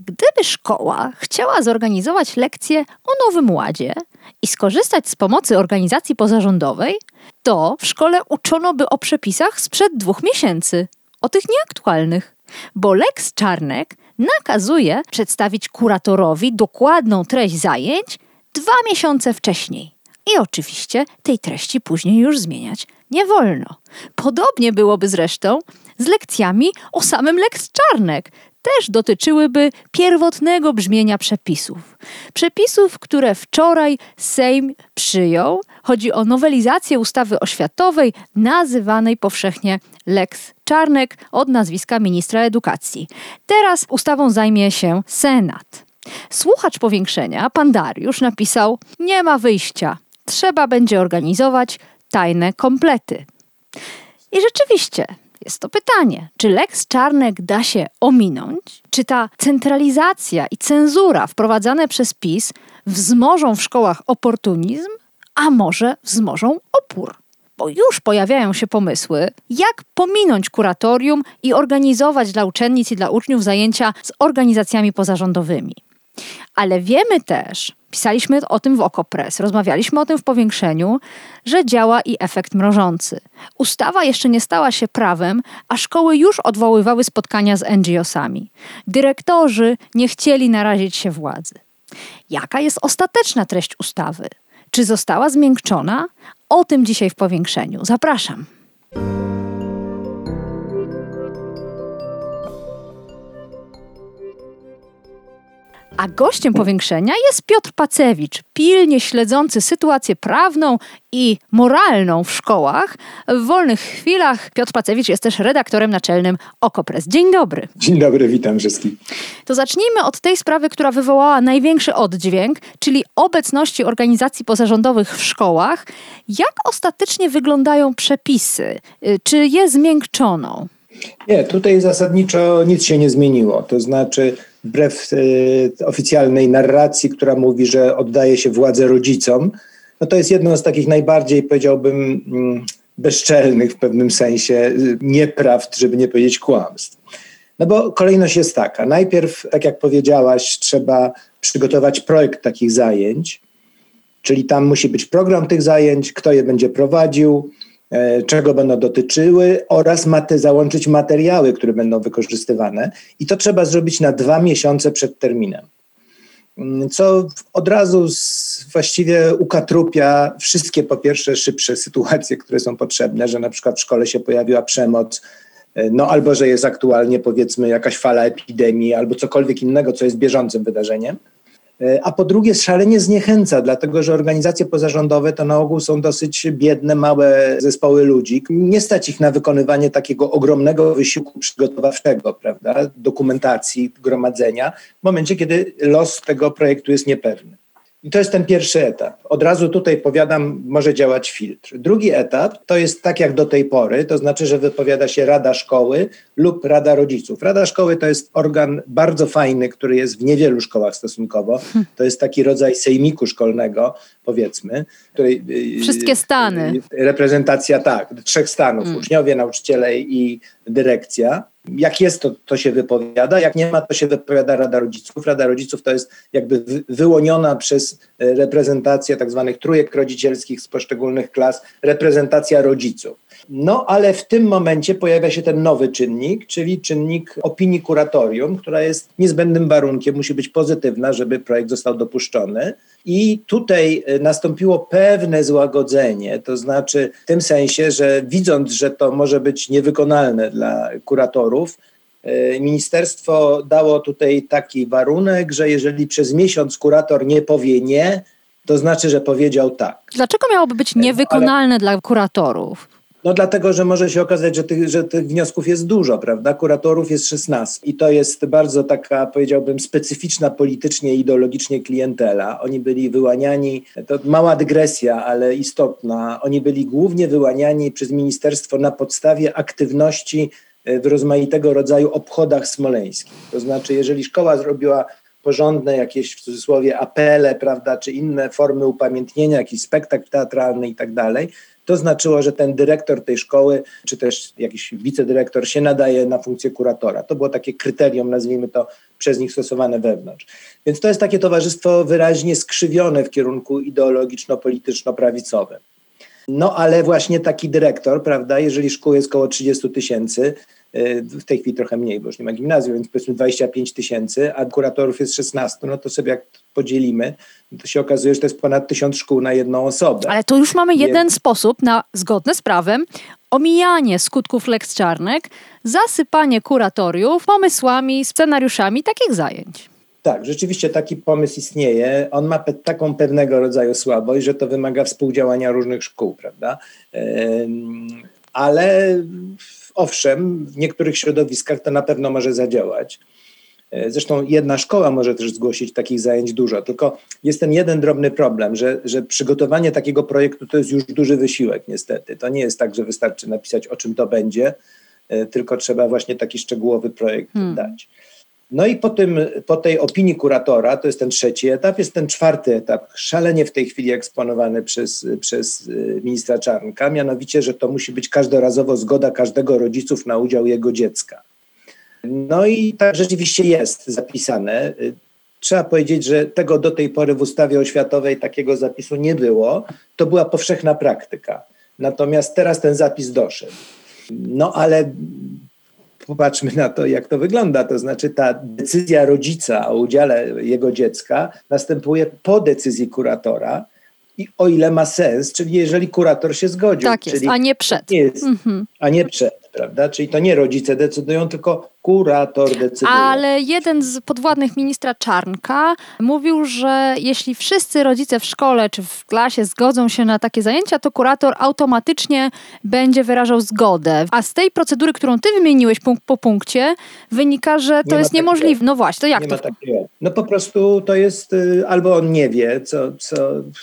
Gdyby szkoła chciała zorganizować lekcję o Nowym Ładzie i skorzystać z pomocy organizacji pozarządowej, to w szkole uczono by o przepisach sprzed 2 miesięcy, o tych nieaktualnych, bo Lex Czarnek nakazuje przedstawić kuratorowi dokładną treść zajęć 2 miesiące wcześniej. I oczywiście tej treści później już zmieniać nie wolno. Podobnie byłoby zresztą z lekcjami o samym Lex Czarnek. Też dotyczyłyby pierwotnego brzmienia przepisów. Przepisów, które wczoraj Sejm przyjął. Chodzi o nowelizację ustawy oświatowej nazywanej powszechnie Lex Czarnek od nazwiska ministra edukacji. Teraz ustawą zajmie się Senat. Słuchacz powiększenia, pan Dariusz, napisał: nie ma wyjścia. Trzeba będzie organizować tajne komplety. I rzeczywiście, jest to pytanie, czy Lex Czarnek da się ominąć? Czy ta centralizacja i cenzura wprowadzane przez PiS wzmożą w szkołach oportunizm, a może wzmożą opór? Bo już pojawiają się pomysły, jak pominąć kuratorium i organizować dla uczennic i dla uczniów zajęcia z organizacjami pozarządowymi. Ale wiemy też, pisaliśmy o tym w OKO Press, rozmawialiśmy o tym w powiększeniu, że działa i efekt mrożący. Ustawa jeszcze nie stała się prawem, a szkoły już odwoływały spotkania z NGO-sami. Dyrektorzy nie chcieli narazić się władzy. Jaka jest ostateczna treść ustawy? Czy została zmiękczona? O tym dzisiaj w powiększeniu. Zapraszam. A gościem powiększenia jest Piotr Pacewicz, pilnie śledzący sytuację prawną i moralną w szkołach. W wolnych chwilach Piotr Pacewicz jest też redaktorem naczelnym OKO Press. Dzień dobry. Dzień dobry, witam wszystkich. To zacznijmy od tej sprawy, która wywołała największy oddźwięk, czyli obecności organizacji pozarządowych w szkołach. Jak ostatecznie wyglądają przepisy? Czy je zmiękczono? Nie, tutaj zasadniczo nic się nie zmieniło. To znaczy, wbrew oficjalnej narracji, która mówi, że oddaje się władzę rodzicom, no to jest jedno z takich najbardziej, powiedziałbym, bezczelnych w pewnym sensie nieprawd, żeby nie powiedzieć kłamstw. No bo kolejność jest taka. Najpierw, tak jak powiedziałaś, trzeba przygotować projekt takich zajęć, czyli tam musi być program tych zajęć, kto je będzie prowadził, czego będą dotyczyły oraz załączyć materiały, które będą wykorzystywane i to trzeba zrobić na 2 miesiące przed terminem, co od razu właściwie ukatrupia wszystkie po pierwsze szybsze sytuacje, które są potrzebne, że na przykład w szkole się pojawiła przemoc, no albo że jest aktualnie powiedzmy jakaś fala epidemii albo cokolwiek innego, co jest bieżącym wydarzeniem. A po drugie szalenie zniechęca, dlatego że organizacje pozarządowe to na ogół są dosyć biedne, małe zespoły ludzi. Nie stać ich na wykonywanie takiego ogromnego wysiłku przygotowawczego, prawda, dokumentacji, gromadzenia w momencie, kiedy los tego projektu jest niepewny. I to jest ten pierwszy etap. Od razu tutaj powiadam, może działać filtr. Drugi etap to jest tak jak do tej pory, to znaczy, że wypowiada się Rada Szkoły lub Rada Rodziców. Rada Szkoły to jest organ bardzo fajny, który jest w niewielu szkołach stosunkowo. To jest taki rodzaj sejmiku szkolnego, powiedzmy. Której, wszystkie stany. Reprezentacja, tak, 3 stanów. Uczniowie, nauczyciele i dyrekcja. Jak jest, to się wypowiada, jak nie ma, to się wypowiada Rada Rodziców. Rada Rodziców to jest jakby wyłoniona przez reprezentację tak zwanych trójek rodzicielskich z poszczególnych klas, reprezentacja rodziców. No ale w tym momencie pojawia się ten nowy czynnik, czyli czynnik opinii kuratorium, która jest niezbędnym warunkiem, musi być pozytywna, żeby projekt został dopuszczony. I tutaj nastąpiło pewne złagodzenie, to znaczy w tym sensie, że widząc, że to może być niewykonalne dla kuratorów, ministerstwo dało tutaj taki warunek, że jeżeli przez miesiąc kurator nie powie nie, to znaczy, że powiedział tak. Dlaczego miałoby być niewykonalne dla kuratorów? No dlatego, że może się okazać, że tych wniosków jest dużo, prawda? Kuratorów jest 16 i to jest bardzo taka, powiedziałbym, specyficzna politycznie i ideologicznie klientela. Oni byli wyłaniani, to mała dygresja, ale istotna, oni byli głównie wyłaniani przez ministerstwo na podstawie aktywności w rozmaitego rodzaju obchodach smoleńskich. To znaczy, jeżeli szkoła zrobiła porządne jakieś, w cudzysłowie, apele, prawda, czy inne formy upamiętnienia, jakiś spektakl teatralny i tak dalej, to znaczyło, że ten dyrektor tej szkoły, czy też jakiś wicedyrektor się nadaje na funkcję kuratora. To było takie kryterium, nazwijmy to, przez nich stosowane wewnątrz. Więc to jest takie towarzystwo wyraźnie skrzywione w kierunku ideologiczno-polityczno-prawicowym. No ale właśnie taki dyrektor, prawda, jeżeli szkół jest około 30 000, w tej chwili trochę mniej, bo już nie ma gimnazjum, więc powiedzmy 25 000, a kuratorów jest 16, no to sobie jak podzielimy, to się okazuje, że to jest ponad 1000 szkół na jedną osobę. Ale to już mamy jeden sposób na, zgodny z prawem, omijanie skutków Lex Czarnek, zasypanie kuratoriów pomysłami, scenariuszami takich zajęć. Tak, rzeczywiście taki pomysł istnieje. On ma taką pewnego rodzaju słabość, że to wymaga współdziałania różnych szkół, prawda? Ale owszem, w niektórych środowiskach to na pewno może zadziałać. Zresztą jedna szkoła może też zgłosić takich zajęć dużo, tylko jest ten jeden drobny problem, że przygotowanie takiego projektu to jest już duży wysiłek niestety. To nie jest tak, że wystarczy napisać o czym to będzie, tylko trzeba właśnie taki szczegółowy projekt dać. No i po tej opinii kuratora, to jest ten trzeci etap, jest ten czwarty etap, szalenie w tej chwili eksponowany przez ministra Czarnka, mianowicie, że to musi być każdorazowo zgoda każdego rodziców na udział jego dziecka. No i tak rzeczywiście jest zapisane. Trzeba powiedzieć, że tego do tej pory w ustawie oświatowej takiego zapisu nie było. To była powszechna praktyka. Natomiast teraz ten zapis doszedł. No ale popatrzmy na to, jak to wygląda. To znaczy ta decyzja rodzica o udziale jego dziecka następuje po decyzji kuratora i o ile ma sens, czyli jeżeli kurator się zgodził. Tak jest, czyli a nie przed. A nie przed, prawda? Czyli to nie rodzice decydują, tylko kurator decyduje. Ale jeden z podwładnych ministra Czarnka mówił, że jeśli wszyscy rodzice w szkole czy w klasie zgodzą się na takie zajęcia, to kurator automatycznie będzie wyrażał zgodę. A z tej procedury, którą ty wymieniłeś punkt po punkcie, wynika, że to jest niemożliwe. No właśnie, to jak nie to? No po prostu to jest, albo on nie wie, co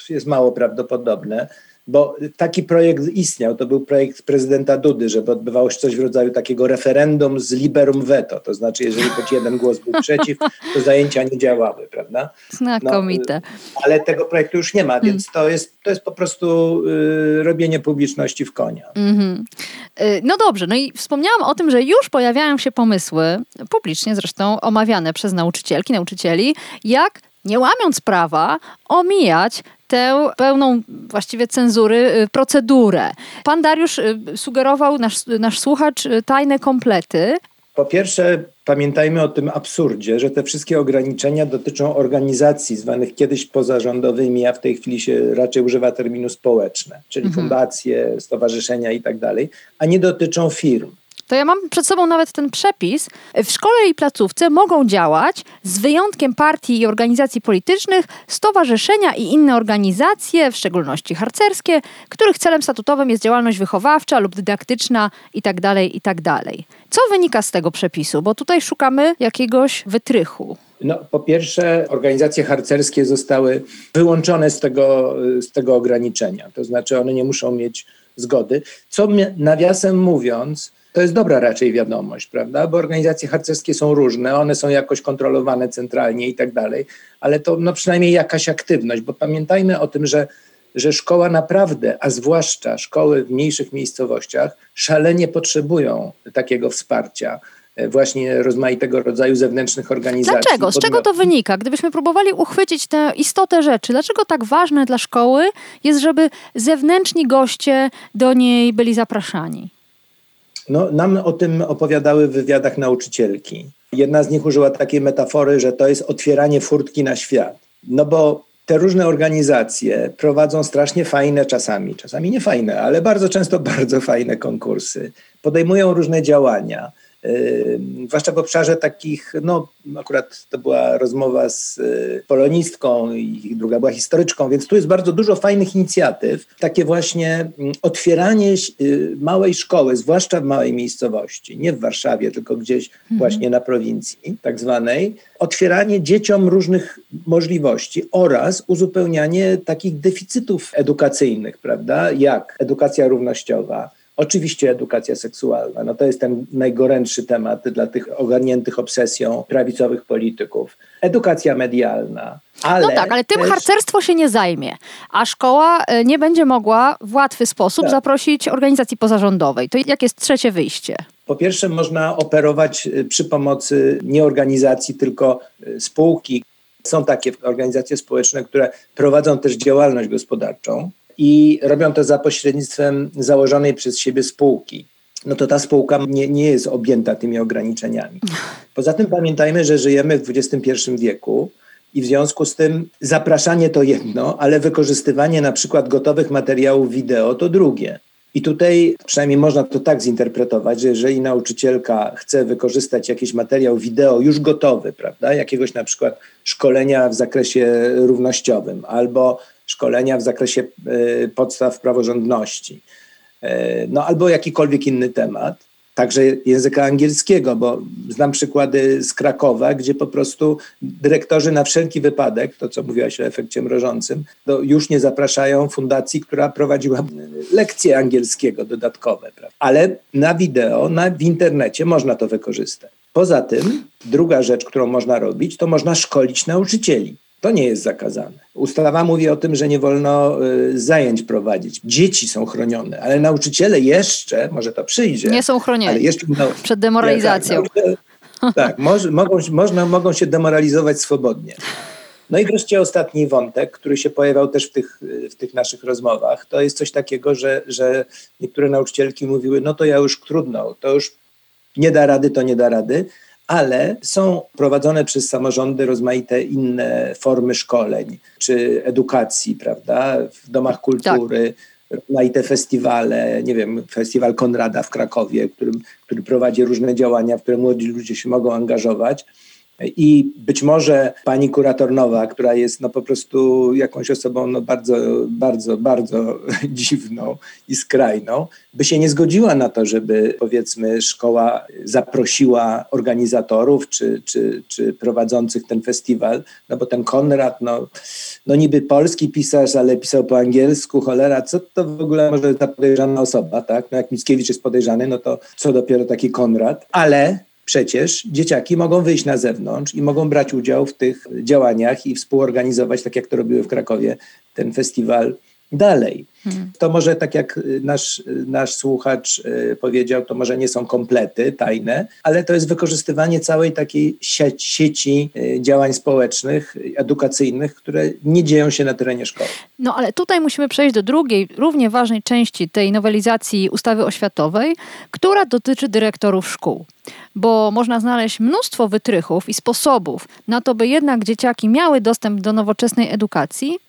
jest mało prawdopodobne, bo taki projekt istniał, to był projekt prezydenta Dudy, żeby odbywało się coś w rodzaju takiego referendum z liberum veto, to znaczy jeżeli choć jeden głos był przeciw, to zajęcia nie działały, prawda? Znakomite. No, ale tego projektu już nie ma, więc to jest po prostu robienie publiczności w konia. No dobrze, no i wspomniałam o tym, że już pojawiają się pomysły, publicznie zresztą omawiane przez nauczycielki, nauczycieli, jak nie łamiąc prawa, omijać tę pełną właściwie cenzury procedurę. Pan Dariusz sugerował, nasz słuchacz, tajne komplety. Po pierwsze, pamiętajmy o tym absurdzie, że te wszystkie ograniczenia dotyczą organizacji zwanych kiedyś pozarządowymi, a w tej chwili się raczej używa terminu społeczne, czyli fundacje, stowarzyszenia i tak dalej, a nie dotyczą firm. To ja mam przed sobą nawet ten przepis. W szkole i placówce mogą działać z wyjątkiem partii i organizacji politycznych, stowarzyszenia i inne organizacje, w szczególności harcerskie, których celem statutowym jest działalność wychowawcza lub dydaktyczna itd., itd. Co wynika z tego przepisu? Bo tutaj szukamy jakiegoś wytrychu. No, po pierwsze, organizacje harcerskie zostały wyłączone z tego ograniczenia. To znaczy one nie muszą mieć zgody. Co nawiasem mówiąc, to jest dobra raczej wiadomość, prawda? Bo organizacje harcerskie są różne, one są jakoś kontrolowane centralnie i tak dalej, ale to no przynajmniej jakaś aktywność, bo pamiętajmy o tym, że szkoła naprawdę, a zwłaszcza szkoły w mniejszych miejscowościach, szalenie potrzebują takiego wsparcia właśnie rozmaitego rodzaju zewnętrznych organizacji. Dlaczego? Z czego to wynika? Gdybyśmy próbowali uchwycić tę istotę rzeczy, dlaczego tak ważne dla szkoły jest, żeby zewnętrzni goście do niej byli zapraszani? No, nam o tym opowiadały w wywiadach nauczycielki. Jedna z nich użyła takiej metafory, że to jest otwieranie furtki na świat. No bo te różne organizacje prowadzą strasznie fajne czasami niefajne, ale bardzo często bardzo fajne konkursy. Podejmują różne działania. Zwłaszcza w obszarze takich, no akurat to była rozmowa z polonistką i druga była historyczką, więc tu jest bardzo dużo fajnych inicjatyw. Takie właśnie otwieranie małej szkoły, zwłaszcza w małej miejscowości, nie w Warszawie, tylko gdzieś właśnie na prowincji tak zwanej, otwieranie dzieciom różnych możliwości oraz uzupełnianie takich deficytów edukacyjnych, prawda, jak edukacja równościowa, oczywiście edukacja seksualna, no to jest ten najgorętszy temat dla tych ogarniętych obsesją prawicowych polityków. Edukacja medialna. Ale no tak, ale tym też harcerstwo się nie zajmie, a szkoła nie będzie mogła w łatwy sposób zaprosić organizacji pozarządowej. To jak jest trzecie wyjście? Po pierwsze można operować przy pomocy nie organizacji, tylko spółki. Są takie organizacje społeczne, które prowadzą też działalność gospodarczą i robią to za pośrednictwem założonej przez siebie spółki. No to ta spółka nie jest objęta tymi ograniczeniami. Poza tym pamiętajmy, że żyjemy w XXI wieku i w związku z tym zapraszanie to jedno, ale wykorzystywanie na przykład gotowych materiałów wideo to drugie. I tutaj przynajmniej można to tak zinterpretować, że jeżeli nauczycielka chce wykorzystać jakiś materiał wideo już gotowy, prawda, jakiegoś na przykład szkolenia w zakresie równościowym albo szkolenia w zakresie podstaw praworządności, no albo jakikolwiek inny temat, także języka angielskiego, bo znam przykłady z Krakowa, gdzie po prostu dyrektorzy na wszelki wypadek, to co mówiłaś o efekcie mrożącym, to już nie zapraszają fundacji, która prowadziła lekcje angielskiego dodatkowe, prawda? Ale na wideo, w internecie można to wykorzystać. Poza tym druga rzecz, którą można robić, to można szkolić nauczycieli. To nie jest zakazane. Ustawa mówi o tym, że nie wolno zajęć prowadzić. Dzieci są chronione, ale nauczyciele jeszcze, może to przyjdzie. Nie są chronieni ale jeszcze, przed demoralizacją. Tak, mogą się demoralizować swobodnie. No i wreszcie ostatni wątek, który się pojawiał też w tych naszych rozmowach, to jest coś takiego, że niektóre nauczycielki mówiły, no to ja już trudno, to już nie da rady. Ale są prowadzone przez samorządy rozmaite inne formy szkoleń czy edukacji, prawda, w domach kultury, rozmaite festiwale, nie wiem, Festiwal Konrada w Krakowie, który prowadzi różne działania, w które młodzi ludzie się mogą angażować. I być może pani kurator Nowa, która jest no po prostu jakąś osobą no bardzo, bardzo, bardzo dziwną i skrajną, by się nie zgodziła na to, żeby powiedzmy szkoła zaprosiła organizatorów czy prowadzących ten festiwal, no bo ten Konrad, no niby polski pisarz, ale pisał po angielsku, cholera, co to w ogóle może ta podejrzana osoba, tak? No jak Mickiewicz jest podejrzany, no to co dopiero taki Konrad, ale przecież dzieciaki mogą wyjść na zewnątrz i mogą brać udział w tych działaniach i współorganizować, tak jak to robiły w Krakowie, ten festiwal dalej. To może tak jak nasz słuchacz powiedział, to może nie są komplety tajne, ale to jest wykorzystywanie całej takiej sieci działań społecznych, edukacyjnych, które nie dzieją się na terenie szkoły. No ale tutaj musimy przejść do drugiej, równie ważnej części tej nowelizacji ustawy oświatowej, która dotyczy dyrektorów szkół. Bo można znaleźć mnóstwo wytrychów i sposobów na to, by jednak dzieciaki miały dostęp do nowoczesnej edukacji,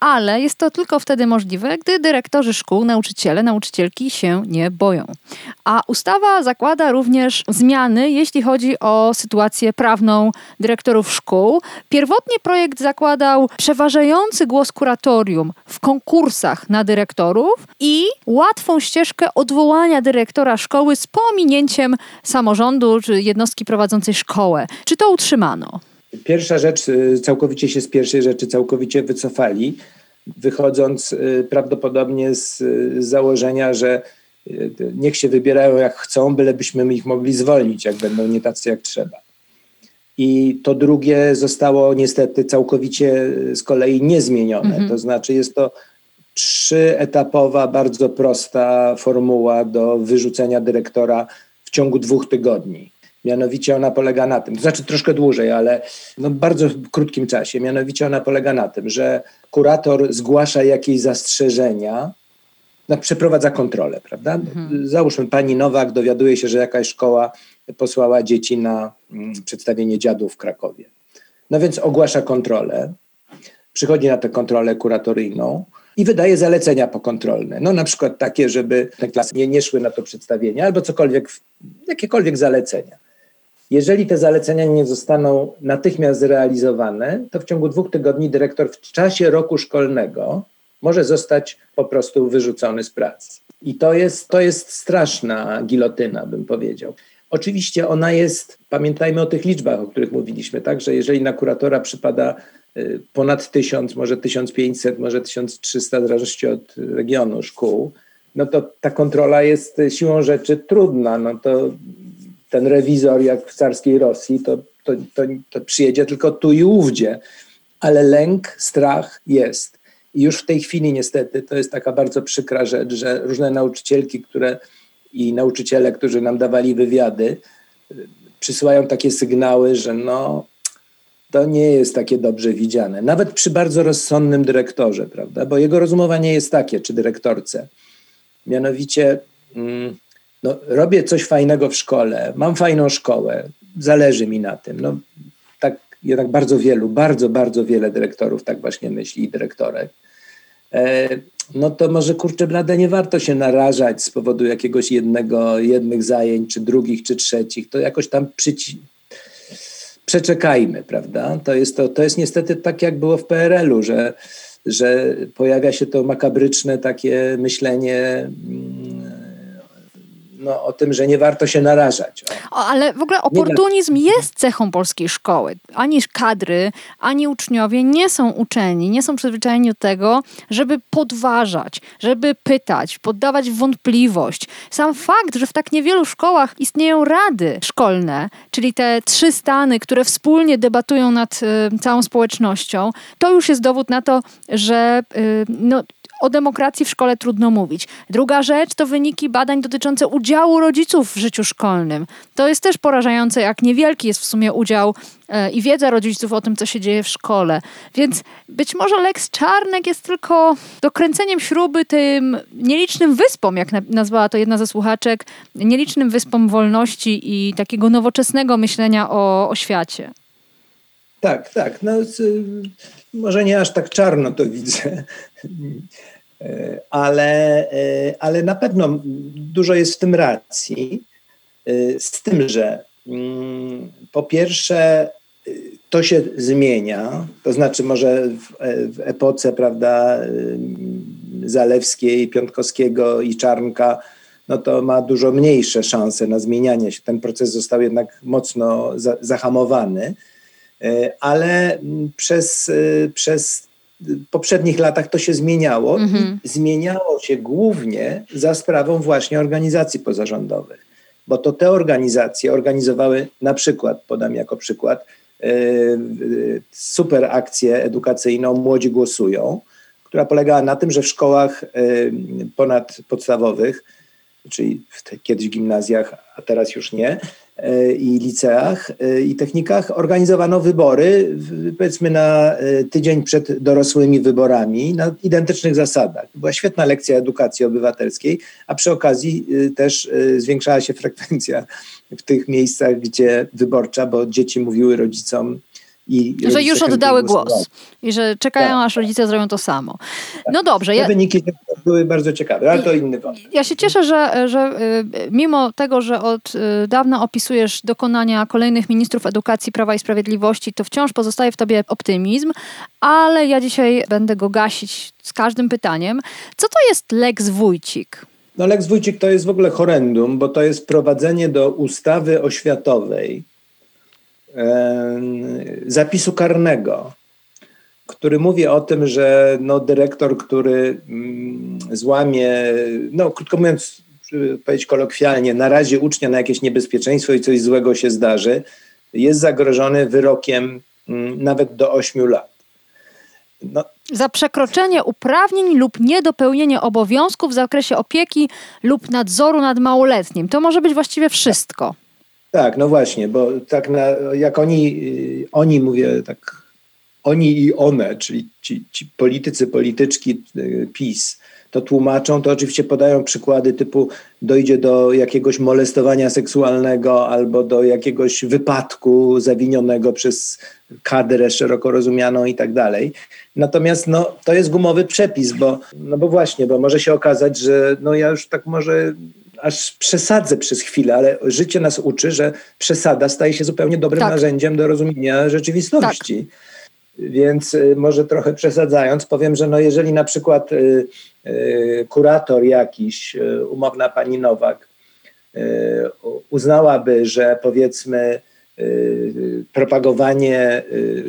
ale jest to tylko wtedy możliwe, gdy dyrektorzy szkół, nauczyciele, nauczycielki się nie boją. A ustawa zakłada również zmiany, jeśli chodzi o sytuację prawną dyrektorów szkół. Pierwotnie projekt zakładał przeważający głos kuratorium w konkursach na dyrektorów i łatwą ścieżkę odwołania dyrektora szkoły z pominięciem samorządu czy jednostki prowadzącej szkołę. Czy to utrzymano? Pierwsza rzecz, całkowicie się z pierwszej rzeczy wycofali, wychodząc prawdopodobnie z założenia, że niech się wybierają jak chcą, bylebyśmy ich mogli zwolnić, jak będą nie tacy jak trzeba. I to drugie zostało niestety całkowicie z kolei niezmienione, to znaczy jest to trzyetapowa, bardzo prosta formuła do wyrzucenia dyrektora w ciągu 2 tygodni. Mianowicie ona polega na tym, to znaczy troszkę dłużej, ale no bardzo w krótkim czasie. Mianowicie ona polega na tym, że kurator zgłasza jakieś zastrzeżenia, no, przeprowadza kontrolę, prawda? Załóżmy, pani Nowak dowiaduje się, że jakaś szkoła posłała dzieci na przedstawienie dziadów w Krakowie. No więc ogłasza kontrolę. przychodzi na tę kontrolę kuratoryjną i wydaje zalecenia pokontrolne. No na przykład takie, żeby te klasy nie szły na to przedstawienie albo cokolwiek, jakiekolwiek zalecenia. Jeżeli te zalecenia nie zostaną natychmiast zrealizowane, to w ciągu 2 tygodni dyrektor w czasie roku szkolnego może zostać po prostu wyrzucony z pracy. I to jest straszna gilotyna, bym powiedział. Oczywiście ona jest, pamiętajmy o tych liczbach, o których mówiliśmy, tak, że jeżeli na kuratora przypada ponad 1000, może 1500, może 1300, w zależności od regionu szkół, no to ta kontrola jest siłą rzeczy trudna, no to ten rewizor jak w carskiej Rosji to przyjedzie tylko tu i ówdzie, ale lęk, strach jest. I już w tej chwili niestety to jest taka bardzo przykra rzecz, że różne nauczycielki, i nauczyciele, którzy nam dawali wywiady, przysyłają takie sygnały, że no to nie jest takie dobrze widziane. Nawet przy bardzo rozsądnym dyrektorze, prawda? Bo jego rozumowanie jest takie, czy dyrektorce. Mianowicie no, robię coś fajnego w szkole, mam fajną szkołę, zależy mi na tym. No, tak jednak bardzo wiele dyrektorów tak właśnie myśli i dyrektorek. No to może kurczę blade nie warto się narażać z powodu jakiegoś jednych zajęć, czy drugich, czy trzecich, to jakoś tam przeczekajmy, prawda? To jest niestety tak, jak było w PRL-u, że pojawia się to makabryczne takie myślenie no, o tym, że nie warto się narażać. Ale w ogóle oportunizm jest cechą polskiej szkoły. Ani kadry, ani uczniowie nie są uczeni, nie są przyzwyczajeni do tego, żeby podważać, żeby pytać, poddawać wątpliwość. Sam fakt, że w tak niewielu szkołach istnieją rady szkolne, czyli te 3 stany, które wspólnie debatują nad całą społecznością, to już jest dowód na to, że o demokracji w szkole trudno mówić. Druga rzecz to wyniki badań dotyczące udziału rodziców w życiu szkolnym. To jest też porażające, jak niewielki jest w sumie udział i wiedza rodziców o tym, co się dzieje w szkole. Więc być może Lex Czarnek jest tylko dokręceniem śruby tym nielicznym wyspom, jak nazwała to jedna ze słuchaczek, nielicznym wyspom wolności i takiego nowoczesnego myślenia o świecie. Tak. No, może nie aż tak czarno to widzę, ale na pewno dużo jest w tym racji. Z tym, że po pierwsze to się zmienia, to znaczy może w epoce, prawda, Zalewskiej, Piątkowskiego i Czarnka, no to ma dużo mniejsze szanse na zmienianie się. Ten proces został jednak mocno zahamowany. Ale przez poprzednich latach to się zmieniało. Mhm. I zmieniało się głównie za sprawą właśnie organizacji pozarządowych, bo to te organizacje organizowały na przykład, podam jako przykład, super akcję edukacyjną Młodzi Głosują, która polegała na tym, że w szkołach ponadpodstawowych, czyli kiedyś w gimnazjach, a teraz już nie, i liceach i technikach organizowano wybory, powiedzmy na tydzień przed dorosłymi wyborami, na identycznych zasadach. Była świetna lekcja edukacji obywatelskiej, a przy okazji też zwiększała się frekwencja w tych miejscach, gdzie wyborcza, bo dzieci mówiły rodzicom, że już oddały głos i że czekają, tak, aż rodzice zrobią to samo. Tak. No dobrze. Te wyniki były bardzo ciekawe, ale to inny wątek. Ja się cieszę, że mimo tego, że od dawna opisujesz dokonania kolejnych ministrów edukacji Prawa i Sprawiedliwości, to wciąż pozostaje w tobie optymizm, ale ja dzisiaj będę go gasić z każdym pytaniem. Co to jest Lex Wójcik? No Lex Wójcik to jest w ogóle horrendum, bo to jest wprowadzenie do ustawy oświatowej zapisu karnego, który mówi o tym, że no, dyrektor, który złamie, no krótko mówiąc, powiedzieć kolokwialnie, narazi ucznia na jakieś niebezpieczeństwo i coś złego się zdarzy, jest zagrożony wyrokiem nawet do 8 lat. No. Za przekroczenie uprawnień lub niedopełnienie obowiązków w zakresie opieki lub nadzoru nad małoletnim. To może być właściwie wszystko. Tak, no właśnie, bo tak jak oni mówię tak, oni i one, czyli ci politycy, polityczki PiS to tłumaczą, to oczywiście podają przykłady typu dojdzie do jakiegoś molestowania seksualnego albo do jakiegoś wypadku zawinionego przez kadrę szeroko rozumianą i tak dalej. Natomiast to jest gumowy przepis, bo może się okazać, że ja już tak może aż przesadzę przez chwilę, ale życie nas uczy, że przesada staje się zupełnie dobrym narzędziem do rozumienia rzeczywistości. Tak. Więc może trochę przesadzając powiem, że jeżeli na przykład kurator jakiś, umowna pani Nowak, uznałaby, że powiedzmy propagowanie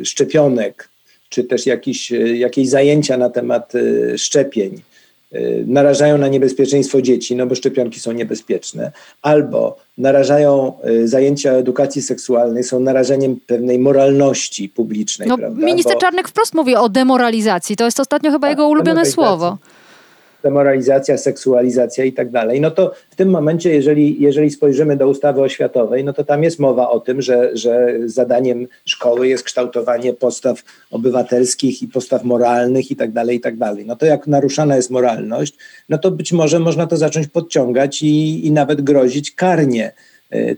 szczepionek czy też jakieś zajęcia na temat szczepień narażają na niebezpieczeństwo dzieci, bo szczepionki są niebezpieczne, albo narażają zajęcia edukacji seksualnej, są narażeniem pewnej moralności publicznej. Minister Czarnek wprost mówi o demoralizacji, to jest ostatnio chyba jego ulubione słowo. Demoralizacja, seksualizacja i tak dalej. To w tym momencie, jeżeli spojrzymy do ustawy oświatowej, to tam jest mowa o tym, że zadaniem szkoły jest kształtowanie postaw obywatelskich i postaw moralnych i tak dalej, i tak dalej. To jak naruszana jest moralność, to być może można to zacząć podciągać i nawet grozić karnie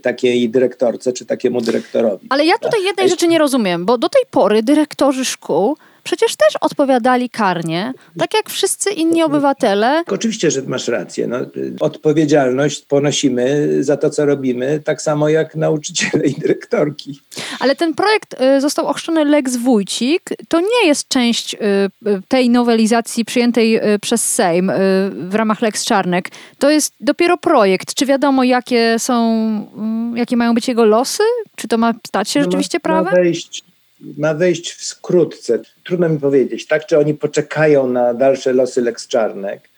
takiej dyrektorce czy takiemu dyrektorowi. Ale ja tutaj jednej rzeczy nie rozumiem, bo do tej pory dyrektorzy szkół przecież też odpowiadali karnie, tak jak wszyscy inni obywatele. Oczywiście, że masz rację. Odpowiedzialność ponosimy za to, co robimy, tak samo jak nauczyciele i dyrektorki. Ale ten projekt został ochrzczony Lex Wójcik. To nie jest część tej nowelizacji przyjętej przez Sejm w ramach Lex Czarnek. To jest dopiero projekt. Czy wiadomo, jakie mają być jego losy? Czy to ma stać się rzeczywiście prawem? Ma wejść wkrótce. Trudno mi powiedzieć, tak? Czy oni poczekają na dalsze losy Lex Czarnek?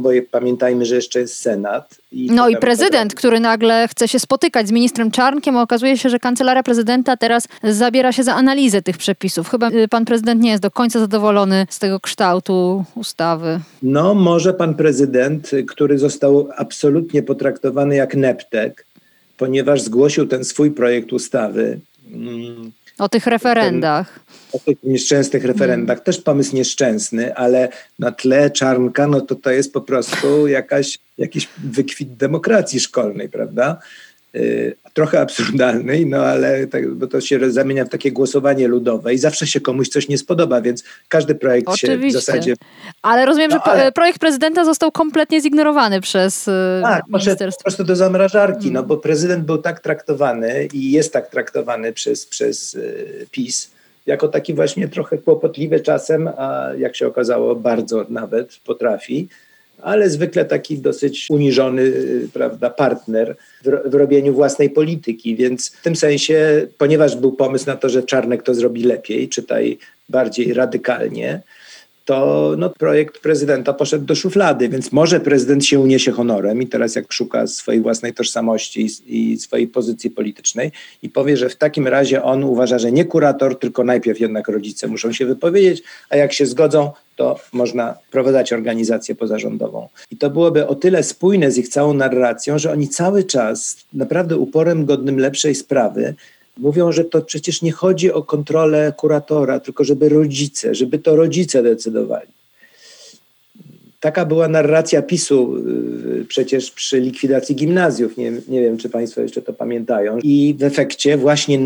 Bo pamiętajmy, że jeszcze jest Senat. I prezydent, który nagle chce się spotykać z ministrem Czarnkiem, okazuje się, że kancelaria prezydenta teraz zabiera się za analizę tych przepisów. Chyba pan prezydent nie jest do końca zadowolony z tego kształtu ustawy. Może pan prezydent, który został absolutnie potraktowany jak neptek, ponieważ zgłosił ten swój projekt ustawy, o tych referendach. O tych nieszczęsnych referendach. Też pomysł nieszczęsny, ale na tle Czarnka, to jest po prostu jakiś wykwit demokracji szkolnej, prawda? Trochę absurdalnej, ale tak, bo to się zamienia w takie głosowanie ludowe i zawsze się komuś coś nie spodoba, więc każdy projekt oczywiście. Się w zasadzie... Ale rozumiem, że projekt prezydenta został kompletnie zignorowany przez ministerstwo. Po prostu do zamrażarki, bo prezydent był tak traktowany i jest tak traktowany przez PiS, jako taki właśnie trochę kłopotliwy czasem, a jak się okazało bardzo nawet potrafi, ale zwykle taki dosyć uniżony, prawda, partner w robieniu własnej polityki, więc w tym sensie, ponieważ był pomysł na to, że Czarnek to zrobi lepiej, czytaj bardziej radykalnie, to projekt prezydenta poszedł do szuflady, więc może prezydent się uniesie honorem i teraz jak szuka swojej własnej tożsamości i swojej pozycji politycznej i powie, że w takim razie on uważa, że nie kurator, tylko najpierw jednak rodzice muszą się wypowiedzieć, a jak się zgodzą, to można prowadzić organizację pozarządową. I to byłoby o tyle spójne z ich całą narracją, że oni cały czas naprawdę uporem godnym lepszej sprawy mówią, że to przecież nie chodzi o kontrolę kuratora, tylko żeby to rodzice decydowali. Taka była narracja PiS-u przecież przy likwidacji gimnazjów. Nie wiem, czy państwo jeszcze to pamiętają. I w efekcie właśnie,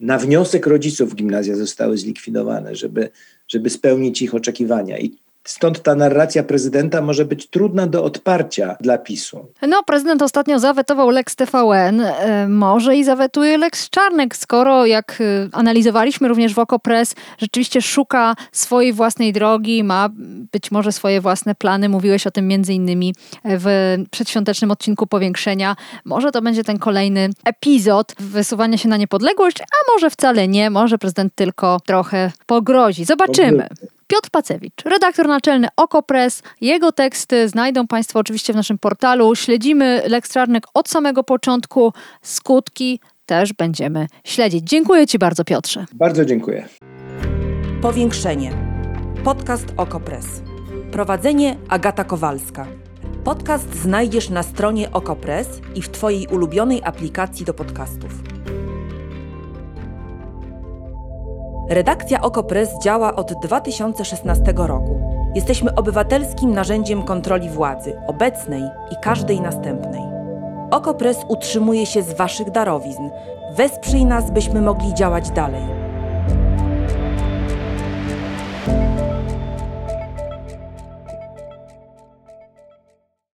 na wniosek rodziców gimnazja zostały zlikwidowane, żeby spełnić ich oczekiwania. I stąd ta narracja prezydenta może być trudna do odparcia dla PiS-u. Prezydent ostatnio zawetował Lex TVN, może i zawetuje Lex Czarnek, skoro jak analizowaliśmy również w OKO Press, rzeczywiście szuka swojej własnej drogi, ma być może swoje własne plany. Mówiłeś o tym między innymi w przedświątecznym odcinku Powiększenia. Może to będzie ten kolejny epizod wysuwania się na niepodległość, a może wcale nie, może prezydent tylko trochę pogrozi. Zobaczymy. Piotr Pacewicz, redaktor naczelny OKO Press. Jego teksty znajdą państwo oczywiście w naszym portalu. Śledzimy Lex Czarnek od samego początku. Skutki też będziemy śledzić. Dziękuję ci bardzo, Piotrze. Bardzo dziękuję. Powiększenie. Podcast OKO Press. Prowadzenie Agata Kowalska. Podcast znajdziesz na stronie OKO Press i w twojej ulubionej aplikacji do podcastów. Redakcja OKO Press działa od 2016 roku. Jesteśmy obywatelskim narzędziem kontroli władzy, obecnej i każdej następnej. OKO Press utrzymuje się z waszych darowizn. Wesprzyj nas, byśmy mogli działać dalej.